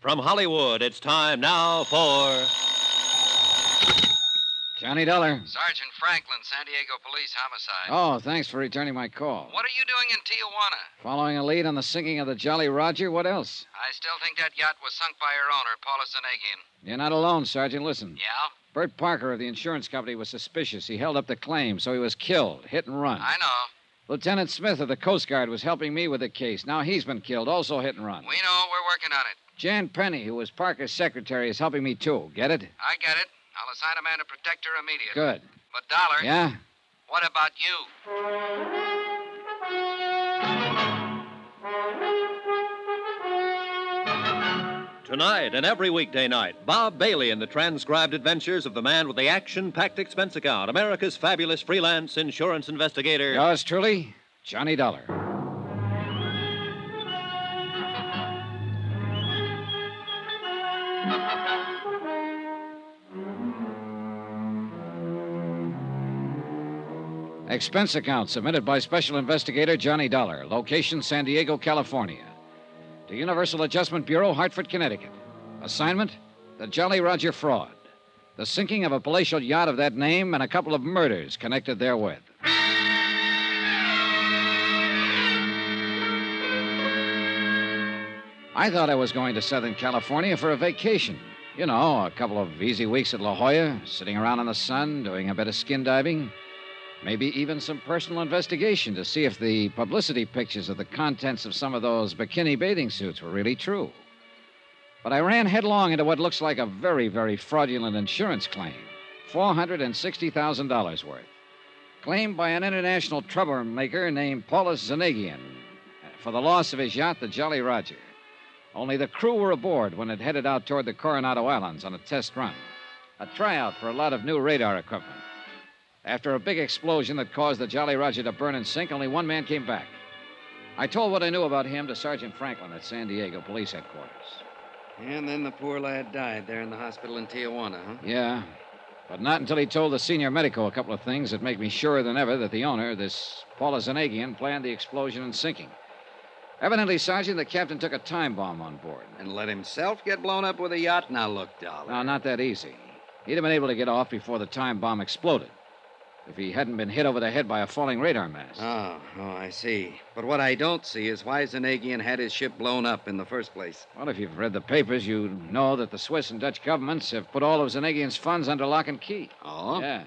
From Hollywood, it's time now for... Johnny Dollar. Sergeant Franklin, San Diego Police, homicide. Oh, thanks for returning my call. What are you doing in Tijuana? Following a lead on the sinking of the Jolly Roger. What else? I still think that yacht was sunk by her owner, Paula Zanagian. You're not alone, Sergeant. Listen. Yeah? Bert Parker of the insurance company was suspicious. He held up the claim, so he was killed. Hit and run. I know. Lieutenant Smith of the Coast Guard was helping me with the case. Now he's been killed, also hit and run. We know. We're working on it. Jan Penny, who was Parker's secretary, is helping me, too. Get it? I get it. I'll assign a man to protect her immediately. Good. But, Dollar... Yeah? What about you? Tonight and every weekday night, Bob Bailey in the transcribed adventures of the man with the action-packed expense account, America's fabulous freelance insurance investigator... Yours truly, Johnny Dollar. Expense account submitted by Special Investigator Johnny Dollar. Location, San Diego, California. To Universal Adjustment Bureau, Hartford, Connecticut. Assignment, the Jolly Roger fraud. The sinking of a palatial yacht of that name and a couple of murders connected therewith. I thought I was going to Southern California for a vacation. You know, a couple of easy weeks at La Jolla, sitting around in the sun, doing a bit of skin diving. Maybe even some personal investigation to see if the publicity pictures of the contents of some of those bikini bathing suits were really true. But I ran headlong into what looks like a very, very fraudulent insurance claim. $460,000 worth. Claimed by an international troublemaker named Paulus Zanagian for the loss of his yacht, the Jolly Roger. Only the crew were aboard when it headed out toward the Coronado Islands on a test run. A tryout for a lot of new radar equipment. After a big explosion that caused the Jolly Roger to burn and sink, only one man came back. I told what I knew about him to Sergeant Franklin at San Diego Police Headquarters. And then the poor lad died there in the hospital in Tijuana, huh? Yeah, but not until he told the senior medico a couple of things that make me surer than ever that the owner, this Paula Zanagian, planned the explosion and sinking. Evidently, Sergeant, the captain took a time bomb on board. And let himself get blown up with a yacht? Now, look, Dollar. Now, not that easy. He'd have been able to get off before the time bomb exploded. If he hadn't been hit over the head by a falling radar mast. Oh, I see. But what I don't see is why Zanagian had his ship blown up in the first place. Well, if you've read the papers, you know that the Swiss and Dutch governments have put all of Zanagian's funds under lock and key. Oh? Yeah.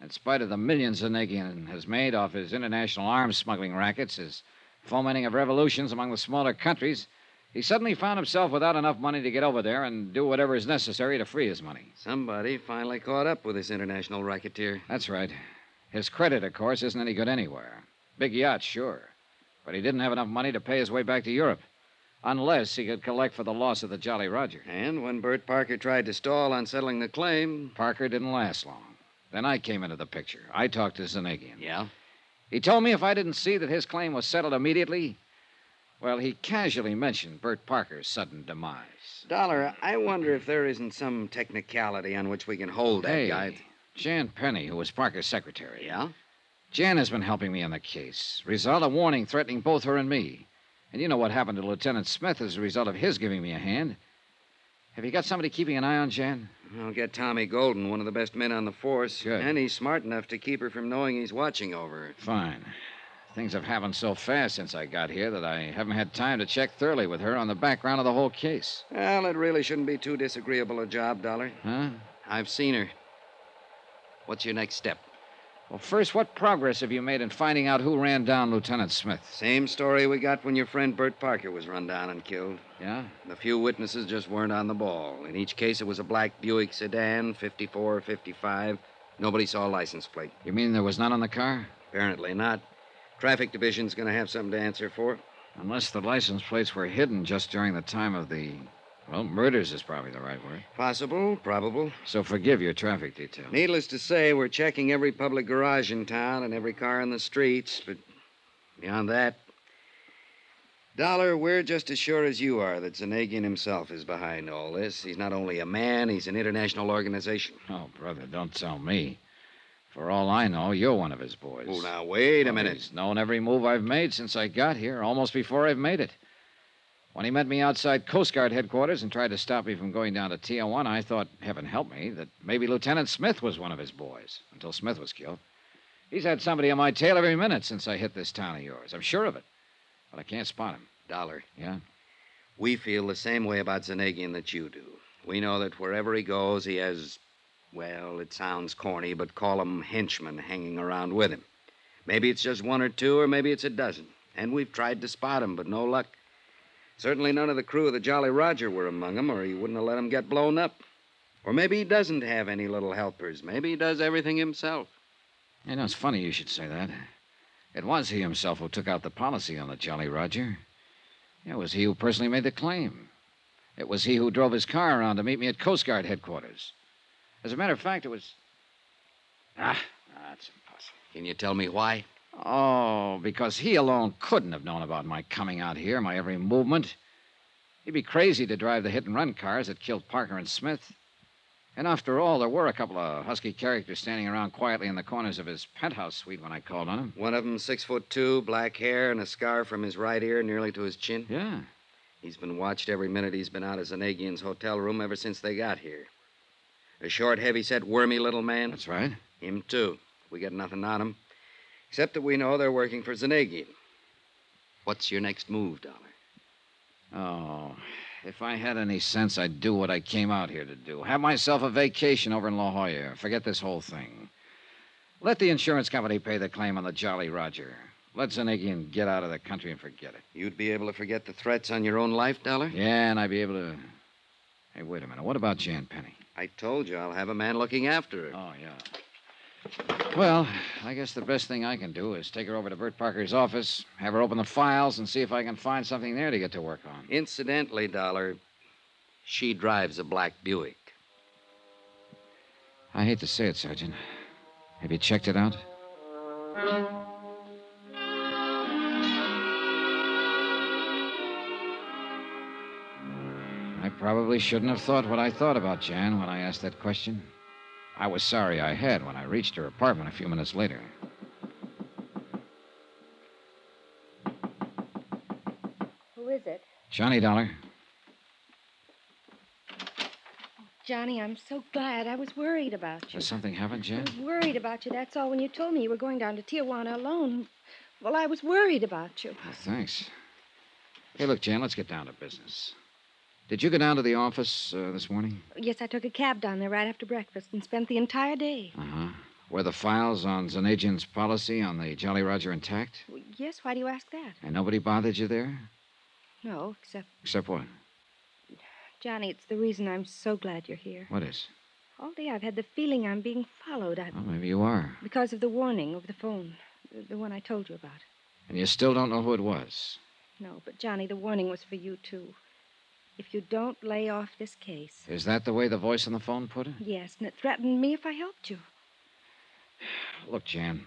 In spite of the millions Zanagian has made off his international arms smuggling rackets, his fomenting of revolutions among the smaller countries... He suddenly found himself without enough money to get over there and do whatever is necessary to free his money. Somebody finally caught up with this international racketeer. That's right. His credit, of course, isn't any good anywhere. Big yacht, sure. But he didn't have enough money to pay his way back to Europe. Unless he could collect for the loss of the Jolly Roger. And when Bert Parker tried to stall on settling the claim... Parker didn't last long. Then I came into the picture. I talked to Zanagian. Yeah? He told me if I didn't see that his claim was settled immediately... Well, he casually mentioned Bert Parker's sudden demise. Dollar, I wonder if there isn't some technicality on which we can hold that guy. Jan Penny, who was Parker's secretary. Yeah? Jan has been helping me on the case. Result, a warning threatening both her and me. And you know what happened to Lieutenant Smith as a result of his giving me a hand. Have you got somebody keeping an eye on Jan? I'll get Tommy Golden, one of the best men on the force. Good. And he's smart enough to keep her from knowing he's watching over her. Fine. Things have happened so fast since I got here that I haven't had time to check thoroughly with her on the background of the whole case. Well, it really shouldn't be too disagreeable a job, Dollar. Huh? I've seen her. What's your next step? Well, first, what progress have you made in finding out who ran down Lieutenant Smith? Same story we got when your friend Bert Parker was run down and killed. Yeah? The few witnesses just weren't on the ball. In each case, it was a black Buick sedan, 54 or 55. Nobody saw a license plate. You mean there was none on the car? Apparently not. Traffic Division's going to have something to answer for. Unless the license plates were hidden just during the time of the... Well, murders is probably the right word. Possible, probable. So forgive your traffic detail. Needless to say, we're checking every public garage in town and every car on the streets, but beyond that... Dollar, we're just as sure as you are that Zanagian himself is behind all this. He's not only a man, he's an international organization. Oh, brother, don't tell me. For all I know, you're one of his boys. Oh, now, wait a minute. He's known every move I've made since I got here, almost before I've made it. When he met me outside Coast Guard headquarters and tried to stop me from going down to Tijuana, I thought, heaven help me, that maybe Lieutenant Smith was one of his boys, until Smith was killed. He's had somebody on my tail every minute since I hit this town of yours. I'm sure of it. But I can't spot him. Dollar. Yeah? We feel the same way about Zanagian that you do. We know that wherever he goes, he has, well, it sounds corny, but call 'em henchmen hanging around with him. Maybe it's just one or two, or maybe it's a dozen. And we've tried to spot him, but no luck. Certainly none of the crew of the Jolly Roger were among them, or he wouldn't have let them get blown up. Or maybe he doesn't have any little helpers. Maybe he does everything himself. You know, it's funny you should say that. It was he himself who took out the policy on the Jolly Roger. It was he who personally made the claim. It was he who drove his car around to meet me at Coast Guard headquarters. As a matter of fact, it was... that's impossible. Can you tell me why? Oh, because he alone couldn't have known about my coming out here, my every movement. He'd be crazy to drive the hit-and-run cars that killed Parker and Smith. And after all, there were a couple of husky characters standing around quietly in the corners of his penthouse suite when I called on him. One of them 6'2", black hair, and a scar from his right ear nearly to his chin? Yeah. He's been watched every minute he's been out of Zanagian's hotel room ever since they got here. A short, heavy-set, wormy little man. That's right. Him, too. We got nothing on him. Except that we know they're working for Zanagian. What's your next move, Dollar? Oh, if I had any sense, I'd do what I came out here to do. Have myself a vacation over in La Jolla. Forget this whole thing. Let the insurance company pay the claim on the Jolly Roger. Let Zanagian get out of the country and forget it. You'd be able to forget the threats on your own life, Dollar? Yeah, and I'd be able to... Hey, wait a minute. What about Jan Penny? I told you I'll have a man looking after her. Oh, yeah. Well, I guess the best thing I can do is take her over to Bert Parker's office, have her open the files, and see if I can find something there to get to work on. Incidentally, Dollar, she drives a black Buick. I hate to say it, Sergeant. Have you checked it out? I probably shouldn't have thought what I thought about Jan when I asked that question. I was sorry I had when I reached her apartment a few minutes later. Who is it? Johnny Dollar. Oh, Johnny, I'm so glad. I was worried about you. Has something happened, Jan? I was worried about you, that's all. When you told me you were going down to Tijuana alone, well, I was worried about you. Oh, thanks. Hey, look, Jan, let's get down to business. Did you go down to the office this morning? Yes, I took a cab down there right after breakfast and spent the entire day. Uh-huh. Were the files on Zanagian's policy on the Jolly Roger intact? Well, yes, why do you ask that? And nobody bothered you there? No, except... Except what? Johnny, it's the reason I'm so glad you're here. What is? All day I've had the feeling I'm being followed. Well, maybe you are. Because of the warning over the phone, the one I told you about. And you still don't know who it was? No, but Johnny, the warning was for you, too. If you don't lay off this case... Is that the way the voice on the phone put it? Yes, and it threatened me if I helped you. Look, Jan,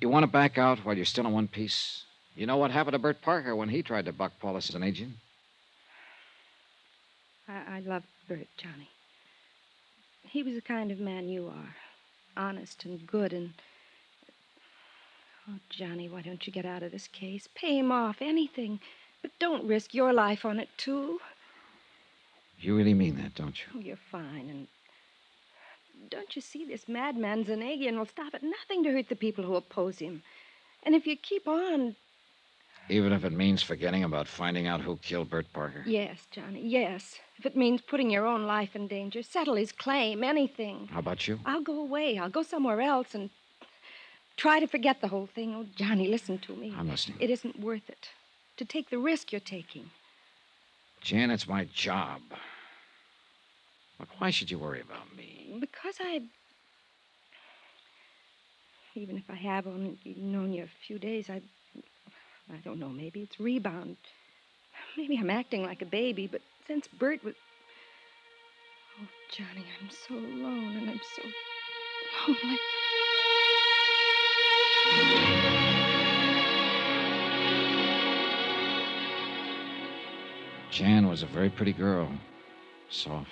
you want to back out while you're still in one piece? You know what happened to Bert Parker when he tried to buck Paulus as an agent? I loved Bert, Johnny. He was the kind of man you are. Honest and good and... Oh, Johnny, why don't you get out of this case? Pay him off, anything. But don't risk your life on it, too. You really mean that, don't you? Oh, you're fine. And don't you see, this madman Zanagian will stop at nothing to hurt the people who oppose him. And if you keep on... Even if it means forgetting about finding out who killed Bert Parker? Yes, Johnny, yes. If it means putting your own life in danger, settle his claim, anything. How about you? I'll go away. I'll go somewhere else and try to forget the whole thing. Oh, Johnny, listen to me. I'm listening. It isn't worth it to take the risk you're taking. Jan, it's my job. Look, why should you worry about me? Because I... Even if I have only known you a few days, I don't know, maybe it's rebound. Maybe I'm acting like a baby, but since Bert was... Oh, Johnny, I'm so alone, and I'm so lonely. Jan was a very pretty girl. Soft,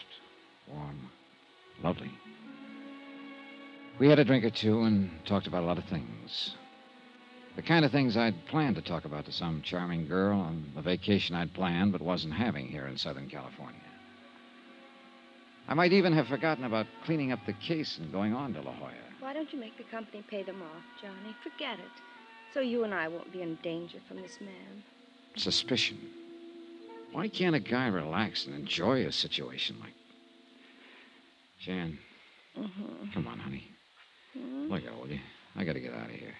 warm, lovely. We had a drink or two and talked about a lot of things. The kind of things I'd planned to talk about to some charming girl on the vacation I'd planned but wasn't having here in Southern California. I might even have forgotten about cleaning up the case and going on to La Jolla. Why don't you make the company pay them off, Johnny? Forget it. So you and I won't be in danger from this man. Suspicion. Why can't a guy relax and enjoy a situation like... Jan, Come on, honey. Look out, will you? I got to get out of here.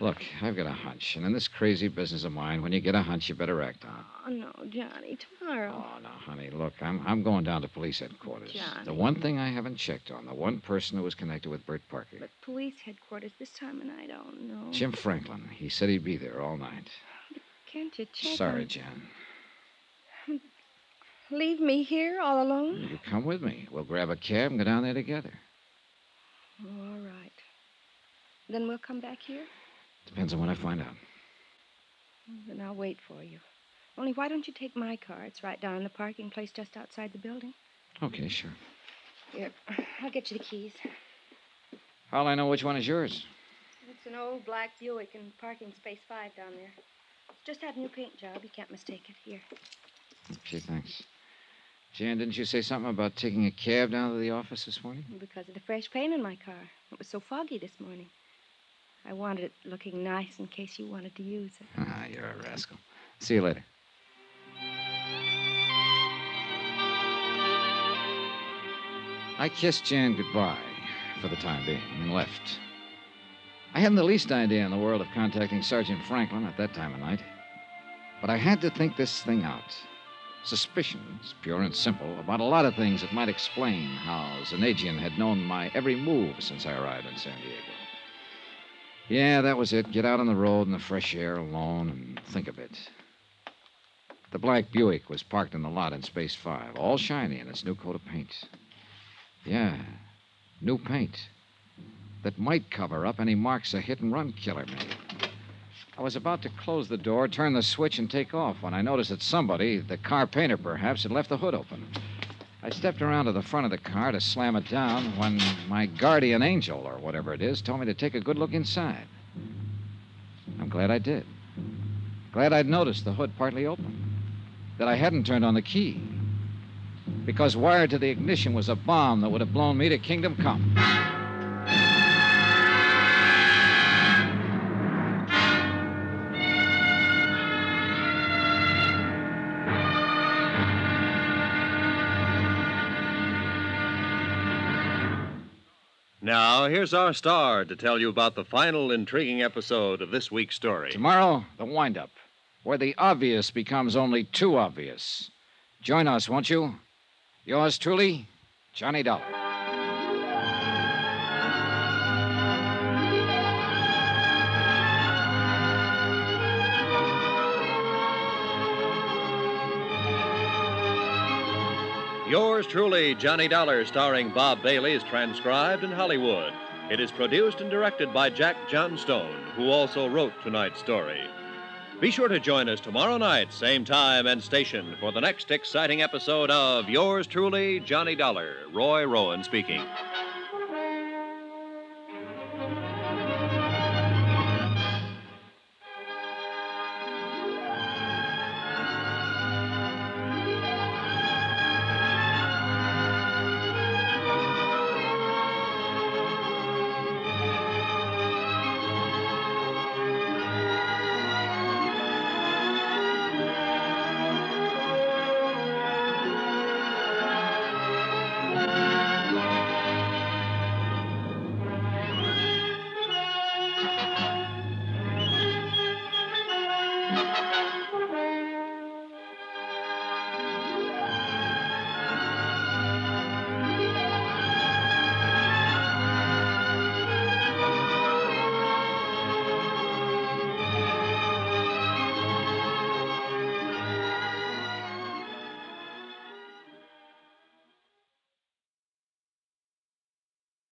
Look, I've got a hunch, and in this crazy business of mine, when you get a hunch, you better act on it. Oh, no, Johnny, tomorrow. Oh, no, honey, look, I'm going down to police headquarters. Johnny. The one thing I haven't checked on, the one person who was connected with Bert Parker. But police headquarters this time of night, I don't know. Jim Franklin, he said he'd be there all night. But can't you check? Sorry, Jan. Leave me here all alone? You come with me. We'll grab a cab and go down there together. Oh, all right. Then we'll come back here? Depends on what I find out. Then I'll wait for you. Only why don't you take my car? It's right down in the parking place just outside the building. Okay, sure. Here, I'll get you the keys. How'll I know which one is yours? It's an old black Buick in parking space 5 down there. Just had a new paint job. You can't mistake it. Here. Okay, thanks. Jan, didn't you say something about taking a cab down to the office this morning? Because of the fresh paint in my car. It was so foggy this morning. I wanted it looking nice in case you wanted to use it. Ah, you're a rascal. See you later. I kissed Jan goodbye for the time being and left. I hadn't the least idea in the world of contacting Sergeant Franklin at that time of night. But I had to think this thing out. Suspicions, pure and simple, about a lot of things that might explain how Zanagian had known my every move since I arrived in San Diego. Yeah, that was it. Get out on the road in the fresh air alone and think of it. The black Buick was parked in the lot in Space 5, all shiny in its new coat of paint. Yeah, new paint that might cover up any marks a hit-and-run killer made. I was about to close the door, turn the switch, and take off when I noticed that somebody, the car painter perhaps, had left the hood open. I stepped around to the front of the car to slam it down when my guardian angel, or whatever it is, told me to take a good look inside. I'm glad I did. Glad I'd noticed the hood partly open. That I hadn't turned on the key. Because wired to the ignition was a bomb that would have blown me to kingdom come. Now, here's our star to tell you about the final intriguing episode of this week's story. Tomorrow, the wind-up, where the obvious becomes only too obvious. Join us, won't you? Yours truly, Johnny Dollar. Yours truly, Johnny Dollar, starring Bob Bailey, is transcribed in Hollywood. It is produced and directed by Jack Johnstone, who also wrote tonight's story. Be sure to join us tomorrow night, same time and station, for the next exciting episode of Yours truly, Johnny Dollar. Roy Rowan speaking.